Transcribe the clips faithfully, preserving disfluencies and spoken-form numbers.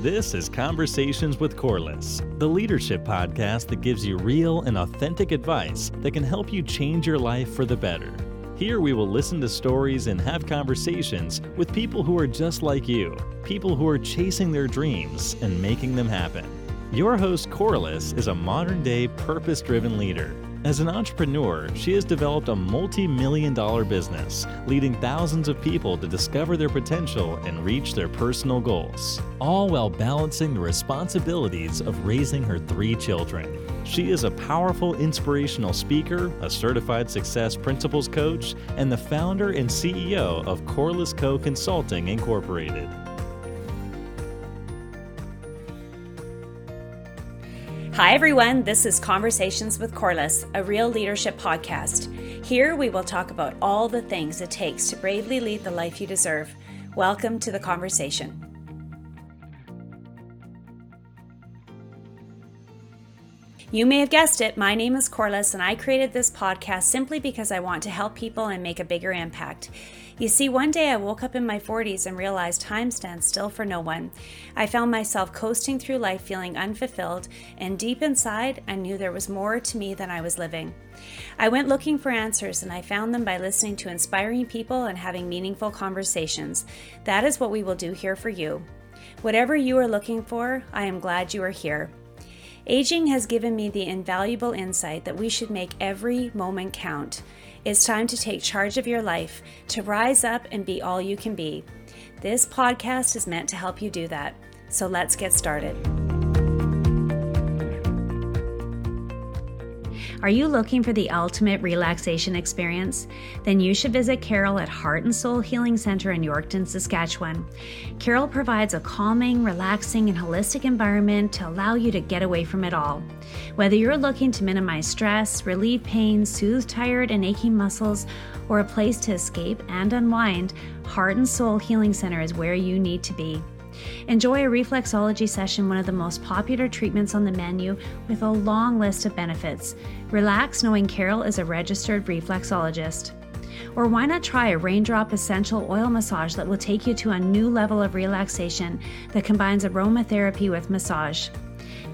This is Conversations with Corliss, the leadership podcast that gives you real and authentic advice that can help you change your life for the better. Here we will listen to stories and have conversations with people who are just like you, people who are chasing their dreams and making them happen. Your host, Corliss, is a modern-day purpose-driven leader. As an entrepreneur, she has developed a multi-million dollar business, leading thousands of people to discover their potential and reach their personal goals, all while balancing the responsibilities of raising her three children. She is a powerful inspirational speaker, a certified success principles coach, and the founder and C E O of Corliss Co. Consulting, Incorporated. Hi everyone, this is Conversations with Corliss, a real leadership podcast. Here we will talk about all the things it takes to bravely lead the life you deserve. Welcome to the conversation. You may have guessed it, my name is Corliss and I created this podcast simply because I want to help people and make a bigger impact. You see, one day I woke up in my forties and realized time stands still for no one. I found myself coasting through life feeling unfulfilled, and deep inside, I knew there was more to me than I was living. I went looking for answers, and I found them by listening to inspiring people and having meaningful conversations. That is what we will do here for you. Whatever you are looking for, I am glad you are here. Aging has given me the invaluable insight that we should make every moment count. It's time to take charge of your life, to rise up and be all you can be. This podcast is meant to help you do that. So let's get started. Are you looking for the ultimate relaxation experience? Then you should visit Carol at Heart and Soul Healing Center in Yorkton, Saskatchewan. Carol provides a calming, relaxing, and holistic environment to allow you to get away from it all. Whether you're looking to minimize stress, relieve pain, soothe tired and aching muscles, or a place to escape and unwind, Heart and Soul Healing Center is where you need to be. Enjoy a reflexology session, one of the most popular treatments on the menu, with a long list of benefits. Relax knowing Carol is a registered reflexologist. Or why not try a raindrop essential oil massage that will take you to a new level of relaxation that combines aromatherapy with massage.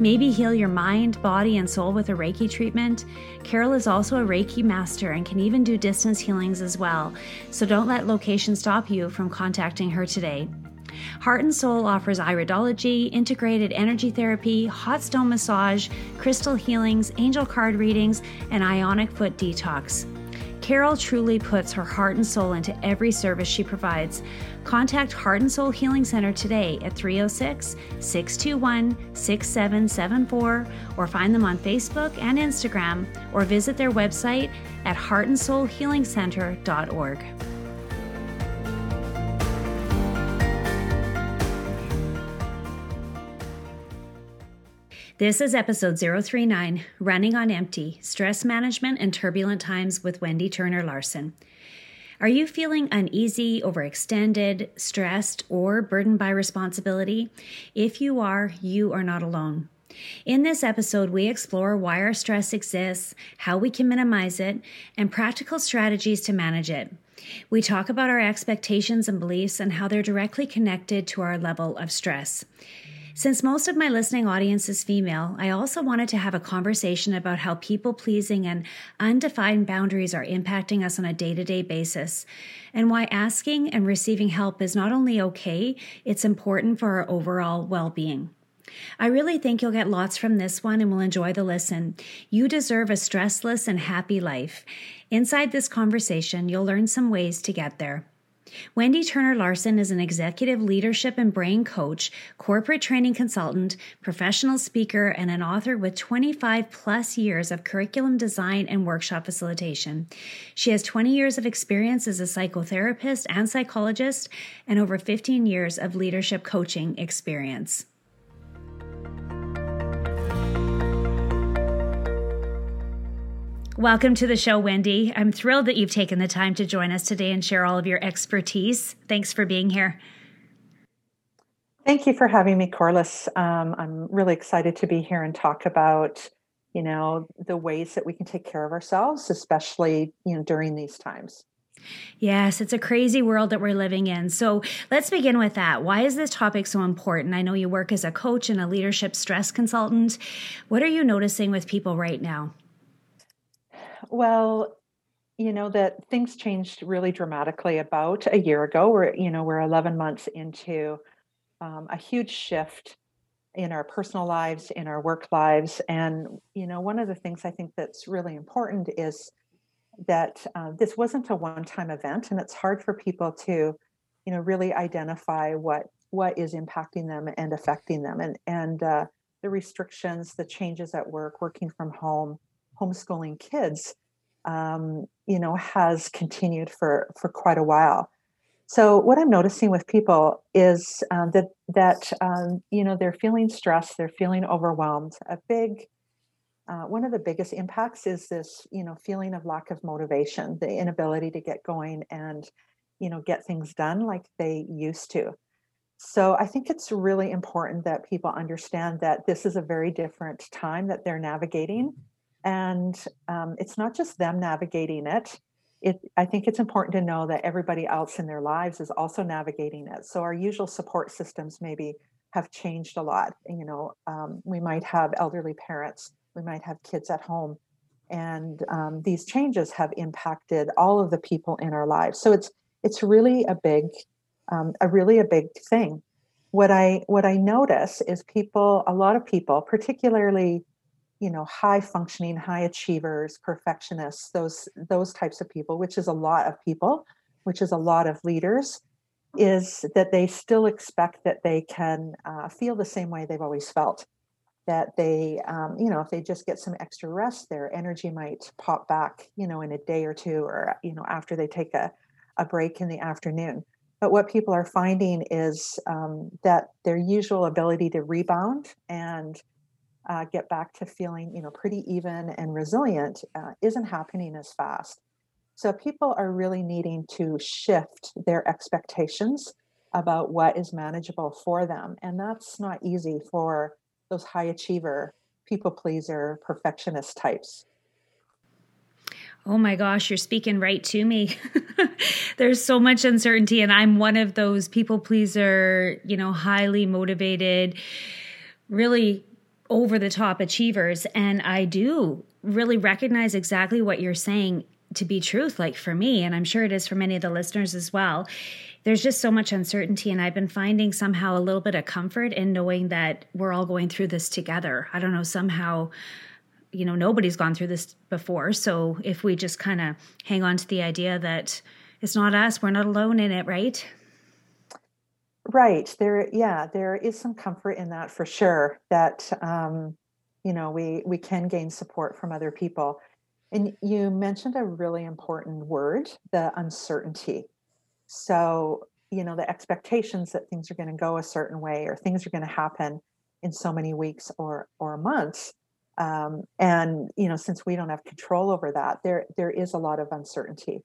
Maybe heal your mind, body, and soul with a Reiki treatment. Carol is also a Reiki master and can even do distance healings as well, so don't let location stop you from contacting her today. Heart and Soul offers iridology, integrated energy therapy, hot stone massage, crystal healings, angel card readings, and ionic foot detox. Carol truly puts her heart and soul into every service she provides. Contact Heart and Soul Healing Center today at three oh six, six two one, six seven seven four, or find them on Facebook and Instagram, or visit their website at heart and soul healing center dot org. This is episode zero three nine, Running on Empty, Stress Management and Turbulent Times with Wendy Turner-Larson. Are you feeling uneasy, overextended, stressed, or burdened by responsibility? If you are, you are not alone. In this episode, we explore why our stress exists, how we can minimize it, and practical strategies to manage it. We talk about our expectations and beliefs and how they're directly connected to our level of stress. Since most of my listening audience is female, I also wanted to have a conversation about how people-pleasing and undefined boundaries are impacting us on a day-to-day basis, and why asking and receiving help is not only okay, it's important for our overall well-being. I really think you'll get lots from this one and will enjoy the listen. You deserve a stressless and happy life. Inside this conversation, you'll learn some ways to get there. Wendy Turner-Larson is an executive leadership and brain coach, corporate training consultant, professional speaker, and an author with twenty-five plus years of curriculum design and workshop facilitation. She has twenty years of experience as a psychotherapist and psychologist, and over fifteen years of leadership coaching experience. Welcome to the show, Wendy. I'm thrilled that you've taken the time to join us today and share all of your expertise. Thanks for being here. Thank you for having me, Corliss. Um, I'm really excited to be here and talk about, you know, the ways that we can take care of ourselves, especially, you know, during these times. Yes, it's a crazy world that we're living in. So let's begin with that. Why is this topic so important? I know you work as a coach and a leadership stress consultant. What are you noticing with people right now? Well, you know, that things changed really dramatically about a year ago. We're, you know, we're eleven months into um, a huge shift in our personal lives, in our work lives. And, you know, one of the things I think that's really important is that uh, this wasn't a one-time event, and it's hard for people to, you know, really identify what what is impacting them and affecting them. And, and uh, the restrictions, the changes at work, working from home, homeschooling kids, um, you know, has continued for, for quite a while. So what I'm noticing with people is um, that, that um, you know, they're feeling stressed, they're feeling overwhelmed. A big, uh, one of the biggest impacts is this, you know, feeling of lack of motivation, the inability to get going and, you know, get things done like they used to. So I think it's really important that people understand that this is a very different time that they're navigating. And um, it's not just them navigating it. It, I think it's important to know that everybody else in their lives is also navigating it. So our usual support systems maybe have changed a lot. You know, um, we might have elderly parents, we might have kids at home, and um, these changes have impacted all of the people in our lives. So it's it's really a big, um, a really a big thing. What I what I notice is people, a lot of people, particularly, you know, high functioning, high achievers, perfectionists, those, those types of people, which is a lot of people, which is a lot of leaders, is that they still expect that they can uh, feel the same way they've always felt, that they, um, you know, if they just get some extra rest, their energy might pop back, you know, in a day or two, or, you know, after they take a, a break in the afternoon. But what people are finding is um, that their usual ability to rebound and Uh, get back to feeling, you know, pretty even and resilient uh, isn't happening as fast. So people are really needing to shift their expectations about what is manageable for them. And that's not easy for those high achiever, people pleaser, perfectionist types. Oh my gosh, you're speaking right to me. There's so much uncertainty, and I'm one of those people pleaser, you know, highly motivated, really over the top achievers. And I do really recognize exactly what you're saying to be truth, like for me, and I'm sure it is for many of the listeners as well. There's just so much uncertainty, and I've been finding somehow a little bit of comfort in knowing that we're all going through this together. I don't know, somehow, you know, nobody's gone through this before. So if we just kind of hang on to the idea that it's not us, we're not alone in it, right? Right. There, yeah, there is some comfort in that for sure, that, um, you know, we, we can gain support from other people. And you mentioned a really important word, the uncertainty. So, you know, the expectations that things are going to go a certain way, or things are going to happen in so many weeks or, or months. Um, and, you know, since we don't have control over that, there, there is a lot of uncertainty.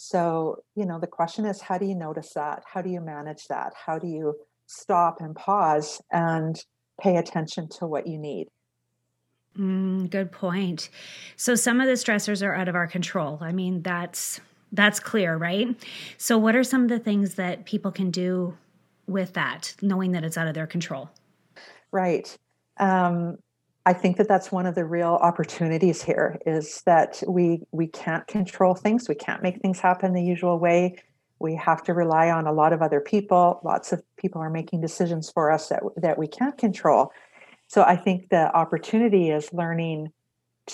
So, you know, the question is, how do you notice that? How do you manage that? How do you stop and pause and pay attention to what you need? Mm, good point. So some of the stressors are out of our control. I mean, that's that's clear, right? So what are some of the things that people can do with that, knowing that it's out of their control? Right. Um, I think that that's one of the real opportunities here, is that we we can't control things. We can't make things happen the usual way. We have to rely on a lot of other people. Lots of people are making decisions for us that, that we can't control. So I think the opportunity is learning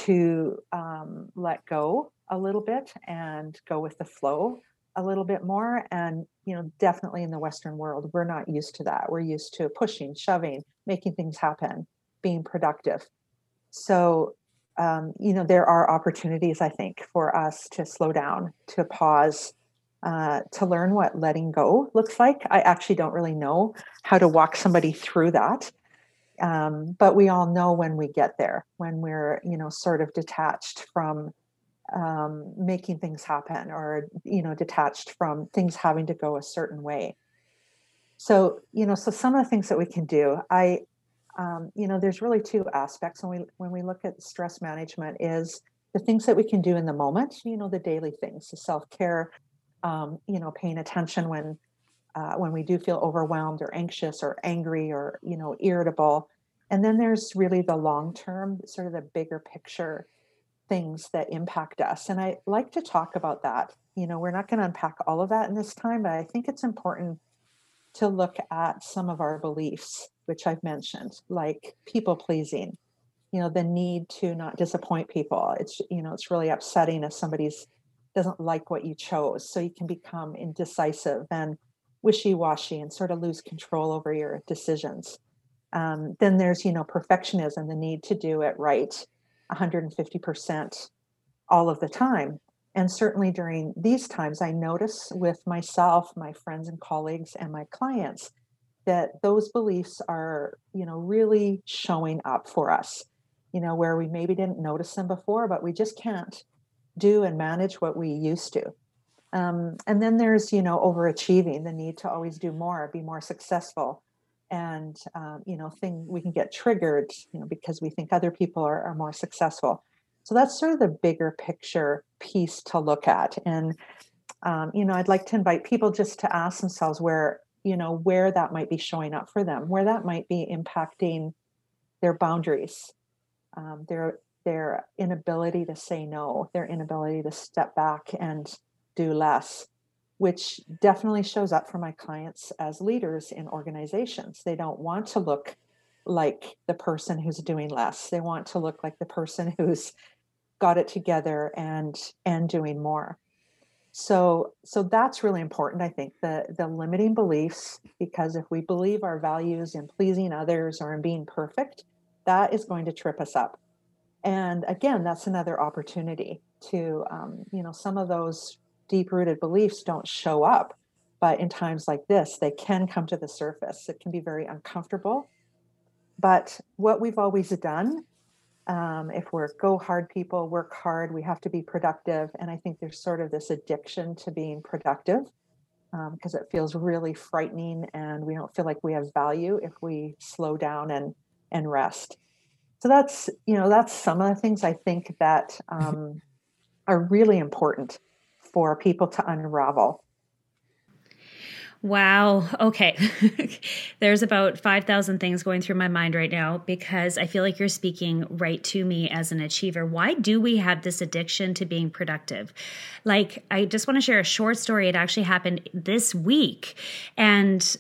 to um, let go a little bit and go with the flow a little bit more. And, you know, definitely in the Western world, we're not used to that. We're used to pushing, shoving, making things happen, being productive. So, um, you know, there are opportunities, I think, for us to slow down, to pause, uh, to learn what letting go looks like. I actually don't really know how to walk somebody through that. Um, but we all know when we get there, when we're, you know, sort of detached from um, making things happen, or, you know, detached from things having to go a certain way. So, you know, so some of the things that we can do, I, Um, you know, there's really two aspects when we when we look at stress management, is the things that we can do in the moment, you know, the daily things, the self-care, um, you know, paying attention when uh, when we do feel overwhelmed or anxious or angry or, you know, irritable. And then there's really the long term, sort of the bigger picture things that impact us. And I like to talk about that. You know, we're not going to unpack all of that in this time, but I think it's important to look at some of our beliefs, which I've mentioned, like people pleasing, you know, the need to not disappoint people. It's, you know, it's really upsetting if somebody's doesn't like what you chose. So you can become indecisive and wishy-washy and sort of lose control over your decisions. Um, then there's, you know, perfectionism, the need to do it right one hundred fifty percent all of the time. And certainly during these times, I notice with myself, my friends and colleagues and my clients that those beliefs are, you know, really showing up for us, you know, where we maybe didn't notice them before, but we just can't do and manage what we used to. Um, and then there's, you know, overachieving, the need to always do more, be more successful. And, um, you know, thing we can get triggered, you know, because we think other people are, are more successful. So that's sort of the bigger picture piece to look at. And, um, you know, I'd like to invite people just to ask themselves where, you know, where that might be showing up for them, where that might be impacting their boundaries, um, their, their inability to say no, their inability to step back and do less, which definitely shows up for my clients as leaders in organizations. They don't want to look like the person who's doing less. They want to look like the person who's got it together and and doing more. So, so that's really important, I think, the, the limiting beliefs, because if we believe our values in pleasing others or in being perfect, that is going to trip us up. And again, that's another opportunity to, um, you know, some of those deep-rooted beliefs don't show up, but in times like this, they can come to the surface. It can be very uncomfortable. But what we've always done, um, if we're go hard people, work hard, we have to be productive. And I think there's sort of this addiction to being productive because um, it feels really frightening and we don't feel like we have value if we slow down and, and rest. So that's, you know, that's some of the things I think that um, are really important for people to unravel. Wow. Okay. There's about five thousand things going through my mind right now because I feel like you're speaking right to me as an achiever. Why do we have this addiction to being productive? Like, I just want to share a short story. It actually happened this week. And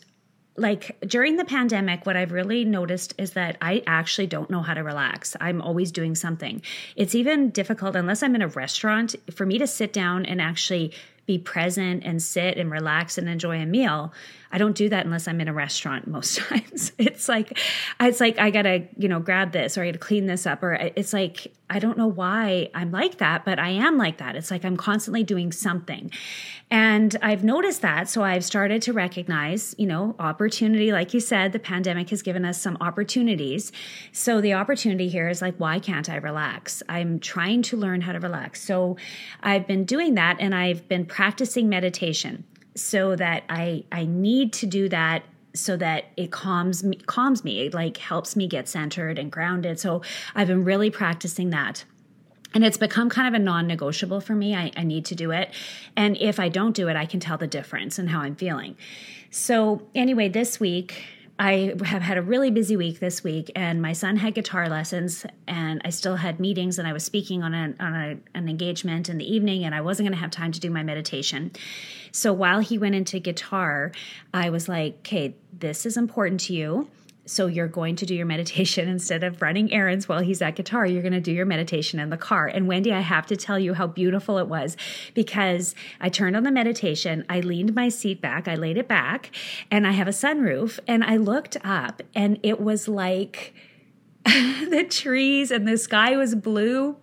like during the pandemic, what I've really noticed is that I actually don't know how to relax. I'm always doing something. It's even difficult, unless I'm in a restaurant, for me to sit down and actually be present and sit and relax and enjoy a meal. I don't do that unless I'm in a restaurant most times. It's like, it's like, I gotta, you know, grab this or I gotta clean this up, or it's like, I don't know why I'm like that, but I am like that. It's like, I'm constantly doing something. And I've noticed that. So I've started to recognize, you know, opportunity. Like you said, the pandemic has given us some opportunities. So the opportunity here is like, why can't I relax? I'm trying to learn how to relax. So I've been doing that and I've been practicing meditation. So that I I need to do that so that it calms me, calms me. It like helps me get centered and grounded. So I've been really practicing that. And it's become kind of a non-negotiable for me. I, I need to do it. And if I don't do it, I can tell the difference in how I'm feeling. So anyway, this week, I have had a really busy week this week, and my son had guitar lessons, and I still had meetings, and I was speaking on an, on a, an engagement in the evening, and I wasn't going to have time to do my meditation. So while he went into guitar, I was like, okay, this is important to you. So you're going to do your meditation instead of running errands while he's at guitar. You're going to do your meditation in the car. And Wendy, I have to tell you how beautiful it was, because I turned on the meditation. I leaned my seat back. I laid it back, and I have a sunroof, and I looked up, and it was like the trees and the sky was blue.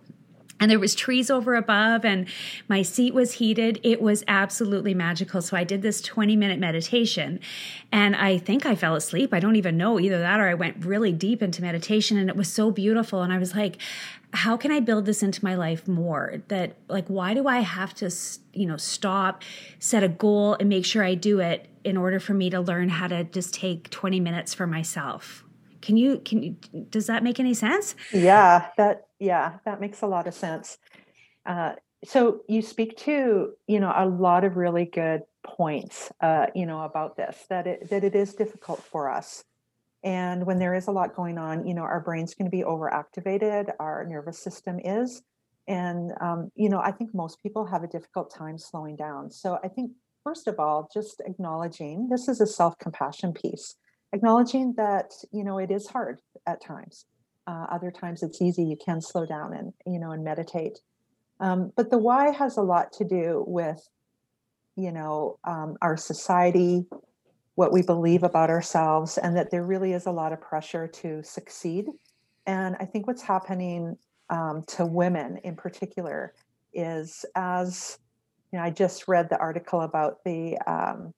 And there was trees over above, and my seat was heated. It was absolutely magical. So I did this twenty minute meditation, and I think I fell asleep. I don't even know, either that or I went really deep into meditation, and it was so beautiful. And I was like, how can I build this into my life more? That like, why do I have to, you know, stop, set a goal, and make sure I do it in order for me to learn how to just take twenty minutes for myself? Can you, can you, does that make any sense? Yeah, that, yeah, that makes a lot of sense. Uh, so you speak to, you know, a lot of really good points, uh, you know, about this, that it, that it is difficult for us. And when there is a lot going on, you know, our brain's going to be overactivated. Our nervous system is. And, um, you know, I think most people have a difficult time slowing down. So I think, first of all, just acknowledging this is a self-compassion piece, acknowledging that, you know, it is hard at times. Uh, other times it's easy. You can slow down and, you know, and meditate. Um, but the why has a lot to do with, you know, um, our society, what we believe about ourselves, and that there really is a lot of pressure to succeed. And I think what's happening um, to women in particular is, as you know, I just read the article about the um,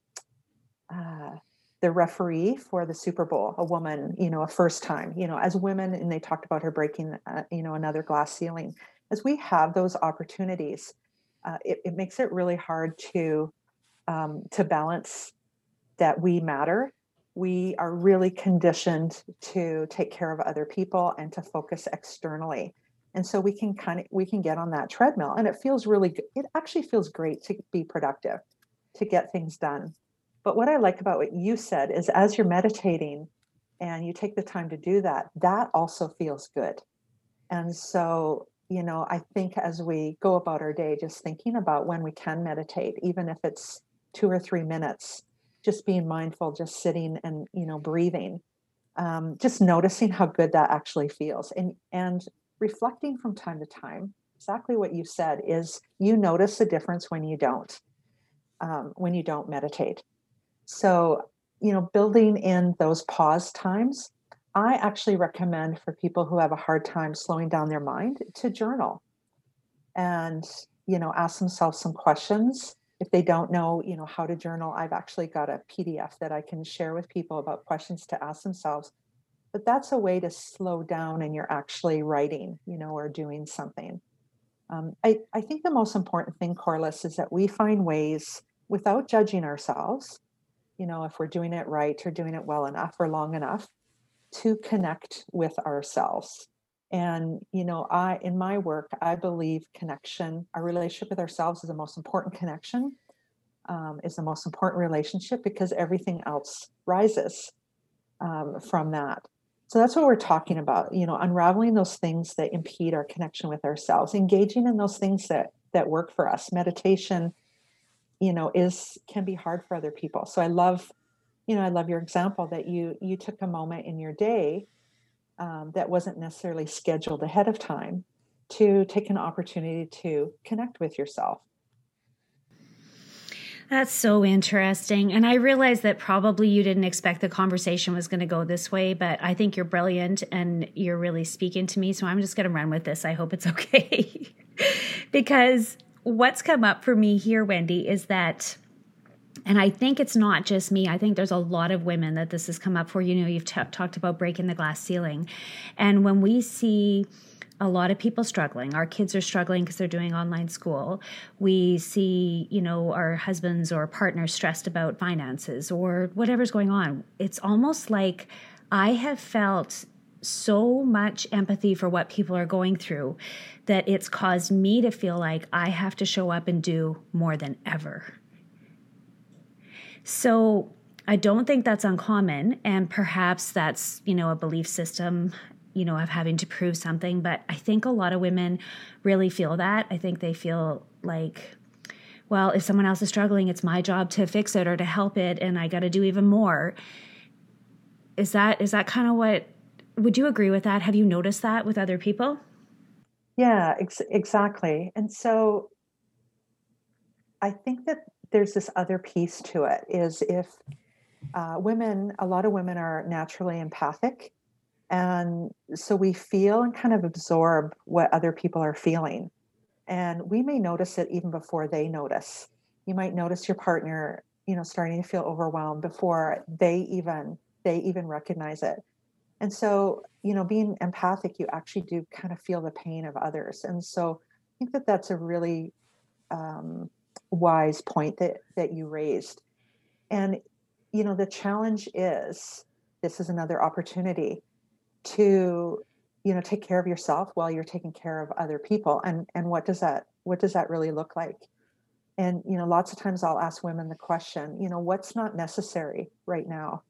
uh, the referee for the Super Bowl, a woman, you know, a first time, you know, as women, and they talked about her breaking, uh, you know, another glass ceiling. As we have those opportunities, uh, it, it makes it really hard to um, to balance that we matter. We are really conditioned to take care of other people and to focus externally. And so we can kind of, we can get on that treadmill, and it feels really good. It actually feels great to be productive, to get things done. But what I like about what you said is, as you're meditating and you take the time to do that, that also feels good. And so, you know, I think as we go about our day, just thinking about when we can meditate, even if it's two or three minutes, just being mindful, just sitting and, you know, breathing, um, just noticing how good that actually feels. And, and reflecting from time to time, exactly what you said is, you notice the difference when you don't, um, when you don't meditate. So, you know, building in those pause times, I actually recommend for people who have a hard time slowing down their mind to journal and, you know, ask themselves some questions. If they don't know, you know, how to journal, I've actually got a P D F that I can share with people about questions to ask themselves. But that's a way to slow down, and you're actually writing, you know, or doing something. Um, I, I think the most important thing, Corliss, is that we find ways without judging ourselves, you know, if we're doing it right or doing it well enough or long enough, to connect with ourselves. And, you know, I, in my work, I believe connection, our relationship with ourselves is the most important connection, um, is the most important relationship, because everything else rises um, from that. So that's what we're talking about, you know, unraveling those things that impede our connection with ourselves, engaging in those things that that work for us. Meditation, you know, is can be hard for other people. So I love, you know, I love your example that you you took a moment in your day um, that wasn't necessarily scheduled ahead of time to take an opportunity to connect with yourself. That's so interesting. And I realize that probably you didn't expect the conversation was going to go this way, but I think you're brilliant and you're really speaking to me. So I'm just going to run with this. I hope it's okay. Because what's come up for me here, Wendy, is that, and I think it's not just me, I think there's a lot of women that this has come up for. You know, you've t- talked about breaking the glass ceiling. And when we see a lot of people struggling, our kids are struggling because they're doing online school. We see, you know, our husbands or partners stressed about finances or whatever's going on. It's almost like I have felt so much empathy for what people are going through that it's caused me to feel like I have to show up and do more than ever. So I don't think that's uncommon. And perhaps that's, you know, a belief system, you know, of having to prove something. But I think a lot of women really feel that. I think they feel like, well, if someone else is struggling, it's my job to fix it or to help it. And I got to do even more. Is that, is that kind of what, would you agree with that? Have you noticed that with other people? Yeah, ex- exactly. And so I think that there's this other piece to it is if uh, women, a lot of women are naturally empathic. And so we feel and kind of absorb what other people are feeling. And we may notice it even before they notice. You might notice your partner, you know, starting to feel overwhelmed before they even, they even recognize it. And so, you know, being empathic, you actually do kind of feel the pain of others. And so I think that that's a really um, wise point that, that you raised. And, you know, the challenge is, this is another opportunity to, you know, take care of yourself while you're taking care of other people. And, and what does that what does that really look like? And, you know, lots of times I'll ask women the question, you know, what's not necessary right now?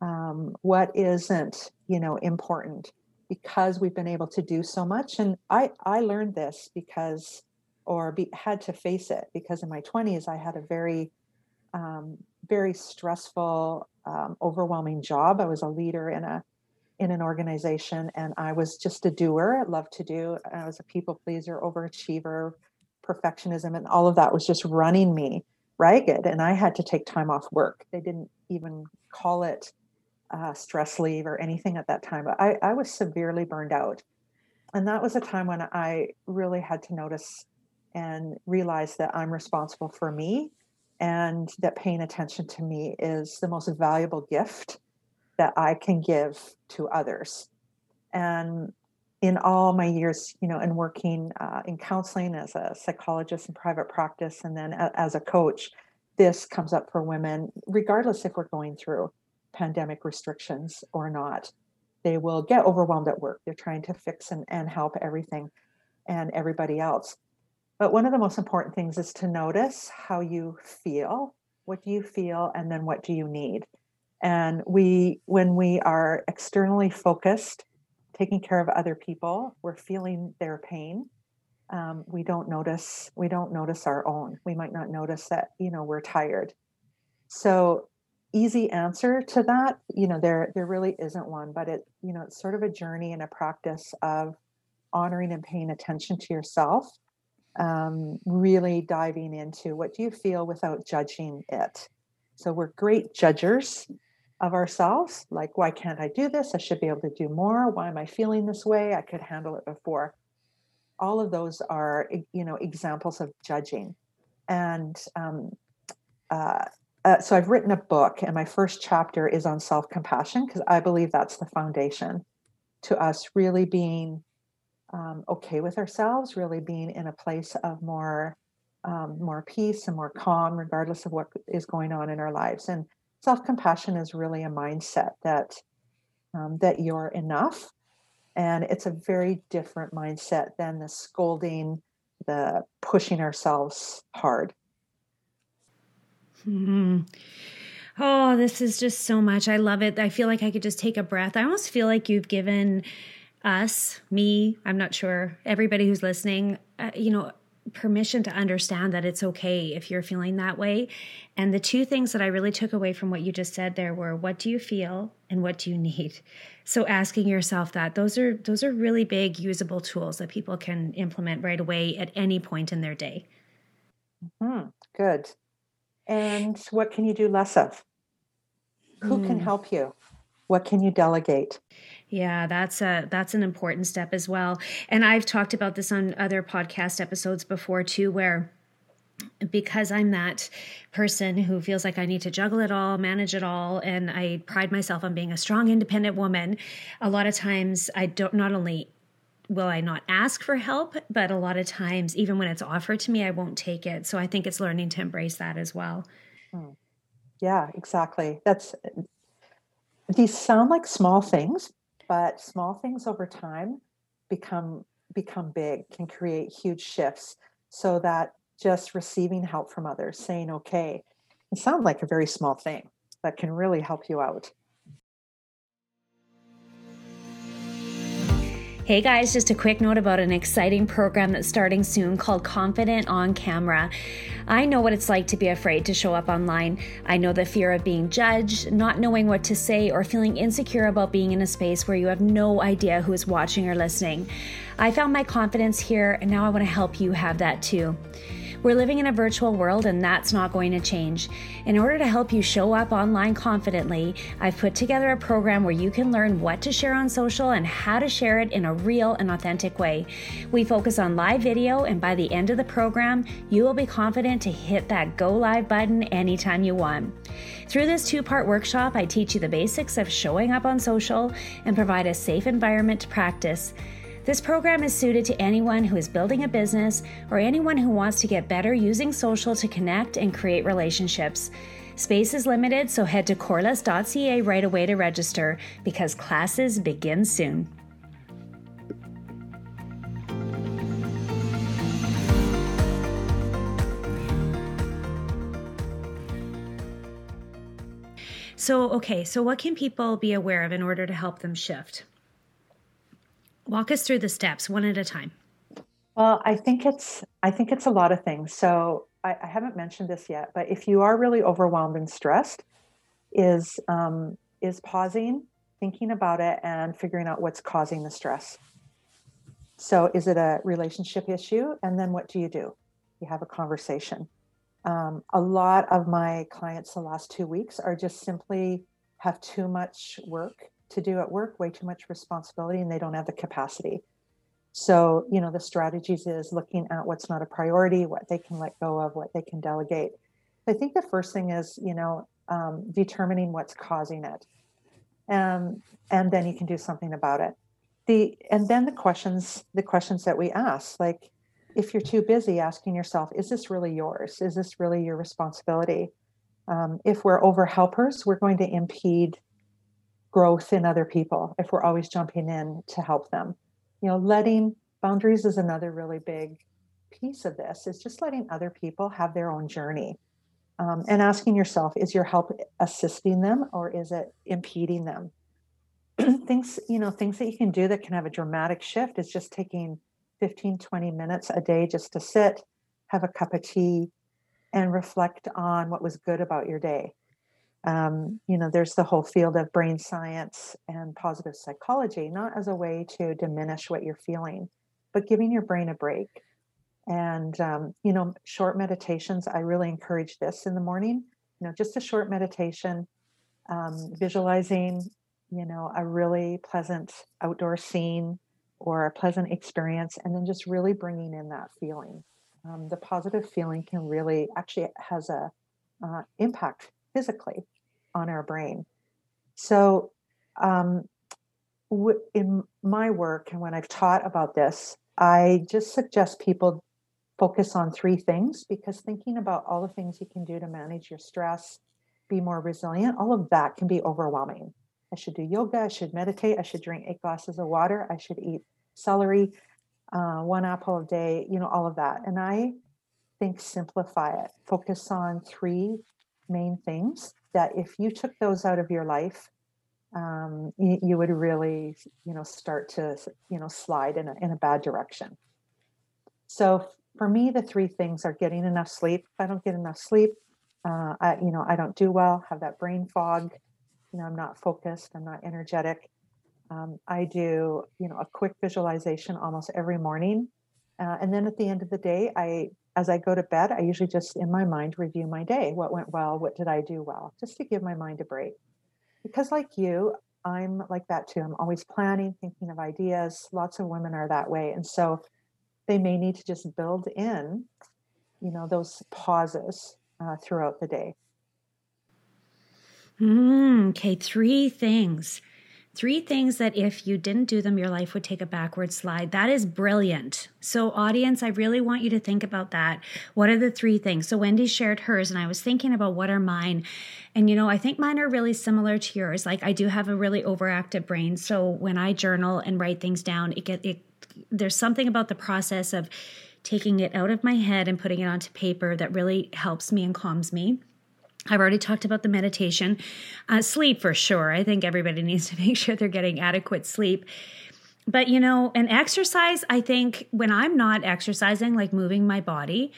Um, what isn't, you know, important, because we've been able to do so much. And I, I learned this because, or be, had to face it because in my twenties, I had a very, um, very stressful, um, overwhelming job. I was a leader in a, in an organization, and I was just a doer. I loved to do. I was a people pleaser, overachiever, perfectionism, and all of that was just running me ragged. And I had to take time off work. They didn't even call it uh, stress leave or anything at that time. But I, I was severely burned out. And that was a time when I really had to notice and realize that I'm responsible for me, and that paying attention to me is the most valuable gift that I can give to others. And in all my years, you know, in working uh, in counseling as a psychologist in private practice, and then a- as a coach, this comes up for women, regardless if we're going through pandemic restrictions or not. They will get overwhelmed at work. They're trying to fix and, and help everything and everybody else. But one of the most important things is to notice how you feel. What do you feel? And then what do you need? And we, when we are externally focused, taking care of other people, we're feeling their pain. Um, we don't notice, we don't notice our own. We might not notice that, you know, we're tired. So easy answer to that, you know, there, there really isn't one, but it, you know, it's sort of a journey and a practice of honoring and paying attention to yourself. Um, really diving into what do you feel without judging it. So we're great judgers of ourselves. Like, why can't I do this? I should be able to do more. Why am I feeling this way? I could handle it before. All of those are, you know, examples of judging. And um, uh, uh, so I've written a book, and my first chapter is on self-compassion, because I believe that's the foundation to us really being um, okay with ourselves, really being in a place of more Um, more peace and more calm, regardless of what is going on in our lives. And self-compassion is really a mindset that um, that you're enough, and it's a very different mindset than the scolding, the pushing ourselves hard. Mm-hmm. Oh, this is just so much. I love it. I feel like I could just take a breath. I almost feel like you've given us, me, I'm not sure, everybody who's listening, uh, you know, permission to understand that it's okay if you're feeling that way. And the two things that I really took away from what you just said there were, what do you feel and what do you need? So asking yourself that, those are those are really big usable tools that people can implement right away at any point in their day. Mm-hmm. Good. And what can you do less of? Who mm. can help you? What can you delegate? Yeah, that's a that's an important step as well. And I've talked about this on other podcast episodes before too, where because I'm that person who feels like I need to juggle it all, manage it all, and I pride myself on being a strong, independent woman, a lot of times I don't not only will I not ask for help, but a lot of times even when it's offered to me, I won't take it. So I think it's learning to embrace that as well. Yeah, exactly. That's These sound like small things, but small things over time become become big, can create huge shifts. So that just receiving help from others, saying, okay, it sounds like a very small thing, but can really help you out. Hey guys, just a quick note about an exciting program that's starting soon called Confident on Camera. I know what it's like to be afraid to show up online. I know the fear of being judged, not knowing what to say, or feeling insecure about being in a space where you have no idea who is watching or listening. I found my confidence here, and now I want to help you have that too. We're living in a virtual world, and that's not going to change. In order to help you show up online confidently, I've put together a program where you can learn what to share on social and how to share it in a real and authentic way. We focus on live video, and by the end of the program, you will be confident to hit that go live button anytime you want. Through this two-part workshop, I teach you the basics of showing up on social and provide a safe environment to practice. This program is suited to anyone who is building a business or anyone who wants to get better using social to connect and create relationships. Space is limited, so head to corliss dot c a right away to register, because classes begin soon. So, okay, so what can people be aware of in order to help them shift? Walk us through the steps one at a time. Well, I think it's, I think it's a lot of things. So I, I haven't mentioned this yet, but if you are really overwhelmed and stressed, is, um, is pausing, thinking about it, and figuring out what's causing the stress. So is it a relationship issue? And then what do you do? You have a conversation. Um, a lot of my clients the last two weeks are just simply have too much work to do at work, way too much responsibility, and they don't have the capacity. So, you know, the strategies is looking at what's not a priority, what they can let go of, what they can delegate. I think the first thing is, you know, um, determining what's causing it. Um, and then you can do something about it. The, and then the questions, the questions that we ask, like if you're too busy, asking yourself, is this really yours? Is this really your responsibility? Um, if we're over helpers, we're going to impede growth in other people if we're always jumping in to help them. You know, letting boundaries is another really big piece of this, is just letting other people have their own journey, um, and asking yourself, is your help assisting them or is it impeding them? Things, you know, things that you can do that can have a dramatic shift is just taking fifteen, twenty minutes a day just to sit, have a cup of tea, and reflect on what was good about your day. Um, you know, there's the whole field of brain science and positive psychology, not as a way to diminish what you're feeling, but giving your brain a break. And, um, you know, short meditations, I really encourage this in the morning, you know, just a short meditation, um, visualizing, you know, a really pleasant outdoor scene or a pleasant experience, and then just really bringing in that feeling. Um, the positive feeling can really actually has a uh, impact physically on our brain. So um, w- in my work and when I've taught about this, I just suggest people focus on three things, because thinking about all the things you can do to manage your stress, be more resilient, all of that can be overwhelming. I should do yoga, I should meditate, I should drink eight glasses of water, I should eat celery, uh, one apple a day, you know, all of that. And I think simplify it. Focus on three main things that if you took those out of your life, um, you, you would really, you know, start to, you know, slide in a, in a bad direction. So for me, the three things are getting enough sleep. If I don't get enough sleep, uh, I, you know, I don't do well, have that brain fog. You know, I'm not focused, I'm not energetic. Um, I do, you know, a quick visualization almost every morning. Uh, and then at the end of the day, I, as I go to bed, I usually just in my mind review my day. What went well? What did I do well? Just to give my mind a break. Because like you, I'm like that too. I'm always planning, thinking of ideas. Lots of women are that way. And so they may need to just build in, you know, those pauses uh, throughout the day. Mm, okay, three things. Three things that if you didn't do them, your life would take a backward slide. That is brilliant. So audience, I really want you to think about that. What are the three things? So Wendy shared hers, and I was thinking about what are mine. And, you know, I think mine are really similar to yours. Like I do have a really overactive brain. So when I journal and write things down, it get it. There's something about the process of taking it out of my head and putting it onto paper that really helps me and calms me. I've already talked about the meditation, uh, sleep for sure. I think everybody needs to make sure they're getting adequate sleep. But, you know, and exercise, I think when I'm not exercising, like moving my body,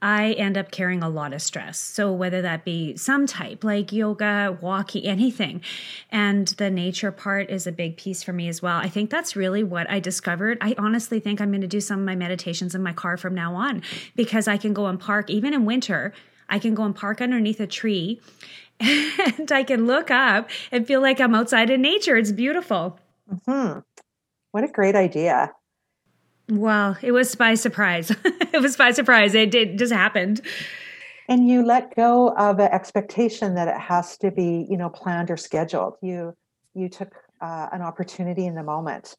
I end up carrying a lot of stress. So whether that be some type, like yoga, walking, anything. And the nature part is a big piece for me as well. I think that's really what I discovered. I honestly think I'm going to do some of my meditations in my car from now on, because I can go and park, even in winter, I can go and park underneath a tree, and I can look up and feel like I'm outside in nature. It's beautiful. Mm-hmm. What a great idea. Well, it was by surprise. It was by surprise. It did, just happened. And you let go of an expectation that it has to be, you know, planned or scheduled. You, you took uh, an opportunity in the moment.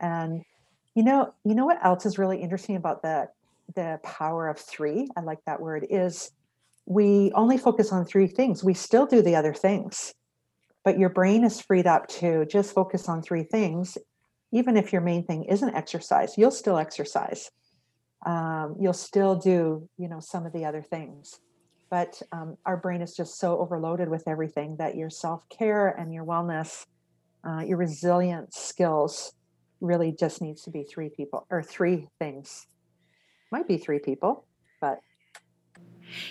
And, you know, you know what else is really interesting about the, the power of three? I like that word, is we only focus on three things. We still do the other things, but your brain is freed up to just focus on three things. Even if your main thing isn't exercise, you'll still exercise. Um, you'll still do, you know, some of the other things. But um, our brain is just so overloaded with everything that your self-care and your wellness, uh, your resilience skills really just needs to be three people or three things. Might be three people, but.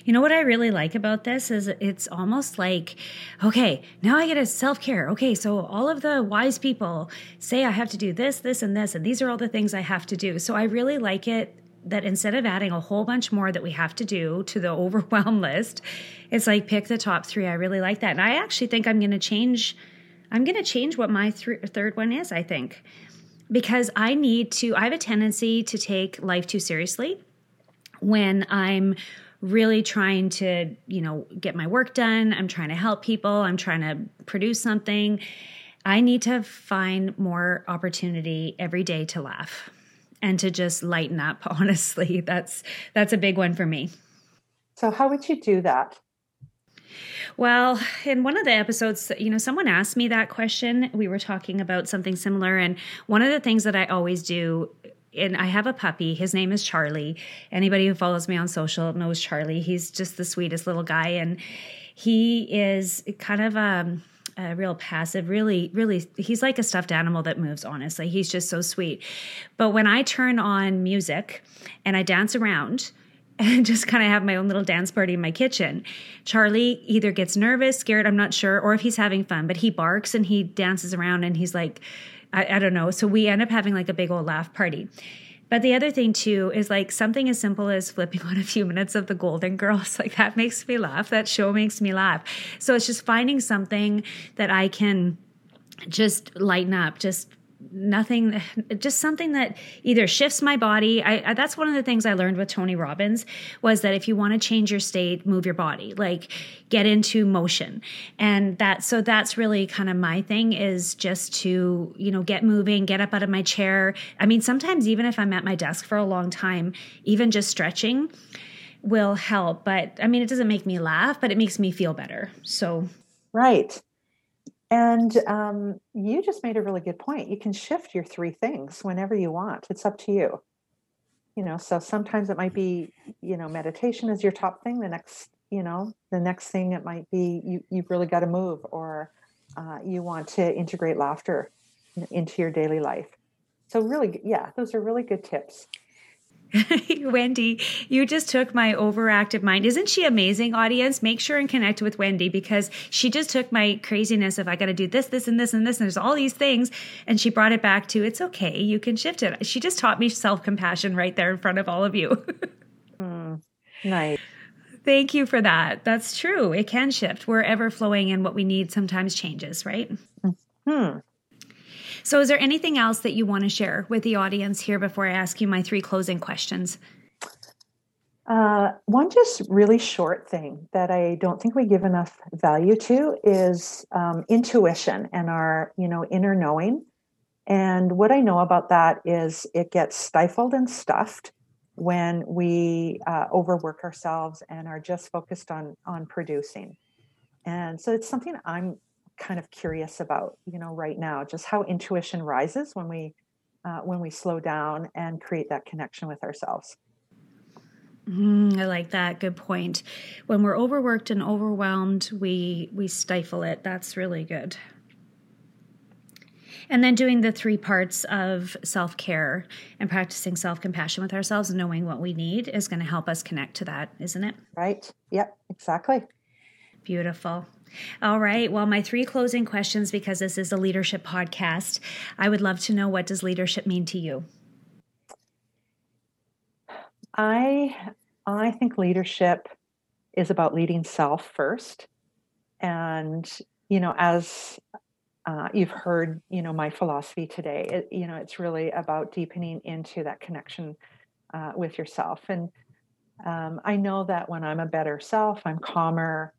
You know what I really like about this is it's almost like, okay, now I get a self-care. Okay, so all of the wise people say I have to do this, this, and this, and these are all the things I have to do. So I really like it that instead of adding a whole bunch more that we have to do to the overwhelm list, it's like pick the top three. I really like that. And I actually think I'm going to change, I'm going to change what my th- third one is, I think, because I need to, I have a tendency to take life too seriously when I'm really trying to, you know, get my work done. I'm trying to help people. I'm trying to produce something. I need to find more opportunity every day to laugh and to just lighten up. Honestly, that's, that's a big one for me. So how would you do that? Well, in one of the episodes, you know, someone asked me that question. We were talking about something similar. And one of the things that I always do, and I have a puppy, his name is Charlie. Anybody who follows me on social knows Charlie. He's just the sweetest little guy. And he is kind of a, a real passive, really, really, he's like a stuffed animal that moves, honestly. He's just so sweet. But when I turn on music and I dance around and just kind of have my own little dance party in my kitchen, Charlie either gets nervous, scared, I'm not sure, or if he's having fun, but he barks and he dances around and he's like, I, I don't know. So we end up having like a big old laugh party. But the other thing too is like something as simple as flipping on a few minutes of the Golden Girls. Like that makes me laugh. That show makes me laugh. So it's just finding something that I can just lighten up, just nothing, just something that either shifts my body. I, I that's one of the things I learned with Tony Robbins was that if you want to change your state, move your body, like get into motion. And that, so that's really kind of my thing is just to, you know, get moving, get up out of my chair. I mean, sometimes even if I'm at my desk for a long time, even just stretching will help. But I mean, it doesn't make me laugh, but it makes me feel better. So, right. And um, you just made a really good point. You can shift your three things whenever you want. It's up to you. You know, so sometimes it might be, you know, meditation is your top thing. The next, you know, the next thing it might be you, you've really got to move, or uh, you want to integrate laughter into your daily life. So really, yeah, those are really good tips. Wendy, you just took my overactive mind. Isn't she amazing, audience? Make sure and connect with Wendy because she just took my craziness of I got to do this, this, and this, and this, and there's all these things. And she brought it back to it's okay. You can shift it. She just taught me self-compassion right there in front of all of you. mm, nice. Thank you for that. That's true. It can shift. We're ever flowing and what we need sometimes changes, right? Hmm. So is there anything else that you want to share with the audience here before I ask you my three closing questions? Uh, one just really short thing that I don't think we give enough value to is um, intuition and our, you know, inner knowing. And what I know about that is it gets stifled and stuffed when we uh, overwork ourselves and are just focused on, on producing. And so it's something I'm kind of curious about, you know, right now, just how intuition rises when we, uh, when we slow down and create that connection with ourselves. Mm, I like that. Good point. When we're overworked and overwhelmed, we, we stifle it. That's really good. And then doing the three parts of self-care and practicing self-compassion with ourselves and knowing what we need is going to help us connect to that, isn't it? Right. Yep, exactly. Beautiful. All right. Well, my three closing questions, because this is a leadership podcast, I would love to know, what does leadership mean to you? I, I think leadership is about leading self first. And, you know, as uh, you've heard, you know, my philosophy today, it, you know, it's really about deepening into that connection uh, with yourself. And um, I know that when I'm a better self, I'm calmer.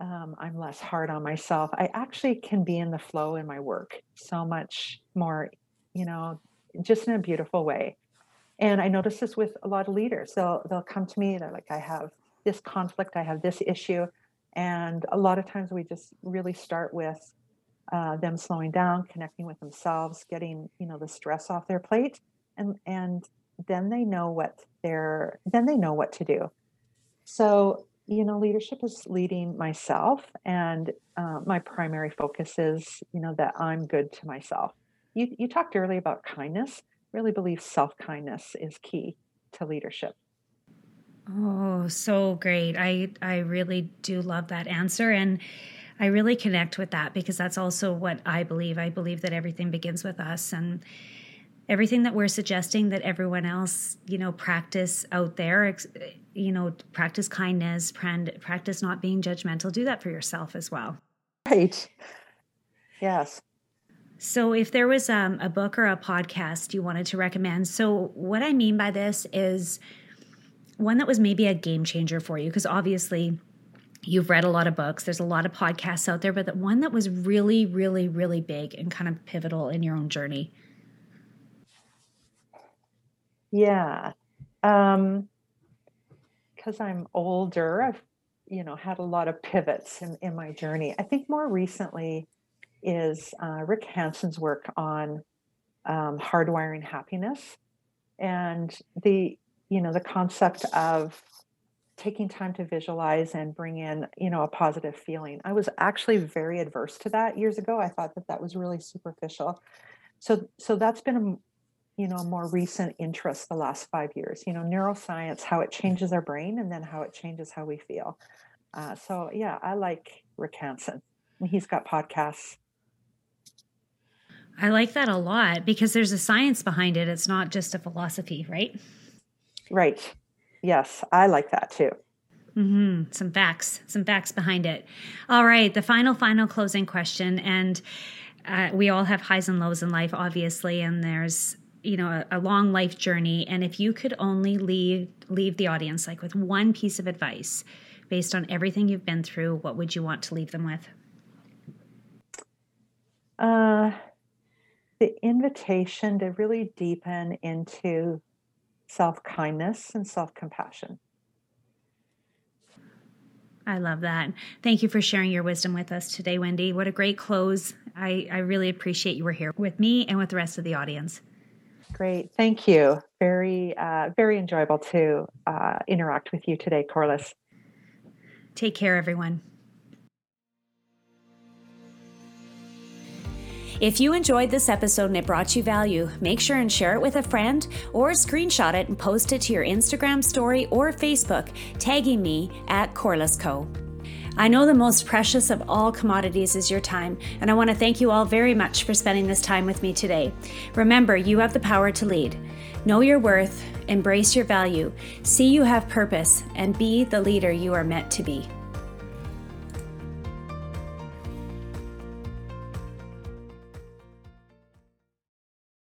Um, I'm less hard on myself. I actually can be in the flow in my work so much more, you know, just in a beautiful way. And I notice this with a lot of leaders. They'll, they'll come to me, they're like, I have this conflict, I have this issue. And a lot of times we just really start with uh, them slowing down, connecting with themselves, getting, you know, the stress off their plate. And, and then they know what they're, then they know what to do. So you know, leadership is leading myself, and uh, my primary focus is, you know, that I'm good to myself. You, you talked earlier about kindness. Really believe self-kindness is key to leadership. Oh, so great. I, I really do love that answer. And I really connect with that because that's also what I believe. I believe that everything begins with us, and everything that we're suggesting that everyone else, you know, practice out there, you know, practice kindness, practice not being judgmental, do that for yourself as well. Right. Yes. So if there was um, a book or a podcast you wanted to recommend, so what I mean by this is one that was maybe a game changer for you, because obviously you've read a lot of books, there's a lot of podcasts out there, but the one that was really, really, really big and kind of pivotal in your own journey. Yeah, um, because I'm older, I've, you know, had a lot of pivots in, in my journey. I think more recently is uh, Rick Hansen's work on um, hardwiring happiness, and the, you know, the concept of taking time to visualize and bring in, you know, a positive feeling. I was actually very adverse to that years ago. I thought that that was really superficial. So, so that's been a you know, more recent interest the last five years, you know, neuroscience, how it changes our brain and then how it changes how we feel. Uh, so, yeah, I like Rick Hansen. He's got podcasts. I like that a lot because there's a science behind it. It's not just a philosophy, right? Right. Yes, I like that too. Mm-hmm. Some facts, some facts behind it. All right. The final, final closing question. And uh, we all have highs and lows in life, obviously. And there's, you know, a, a long life journey. And if you could only leave, leave the audience, like with one piece of advice based on everything you've been through, what would you want to leave them with? Uh, the invitation to really deepen into self-kindness and self-compassion. I love that. Thank you for sharing your wisdom with us today, Wendy. What a great close. I, I really appreciate you were here with me and with the rest of the audience. Great. Thank you. Very, uh, very enjoyable to uh, interact with you today, Corliss. Take care, everyone. If you enjoyed this episode and it brought you value, make sure and share it with a friend or screenshot it and post it to your Instagram story or Facebook, tagging me at Corliss Co. I know the most precious of all commodities is your time, and I want to thank you all very much for spending this time with me today. Remember, you have the power to lead. Know your worth, embrace your value, see you have purpose, and be the leader you are meant to be.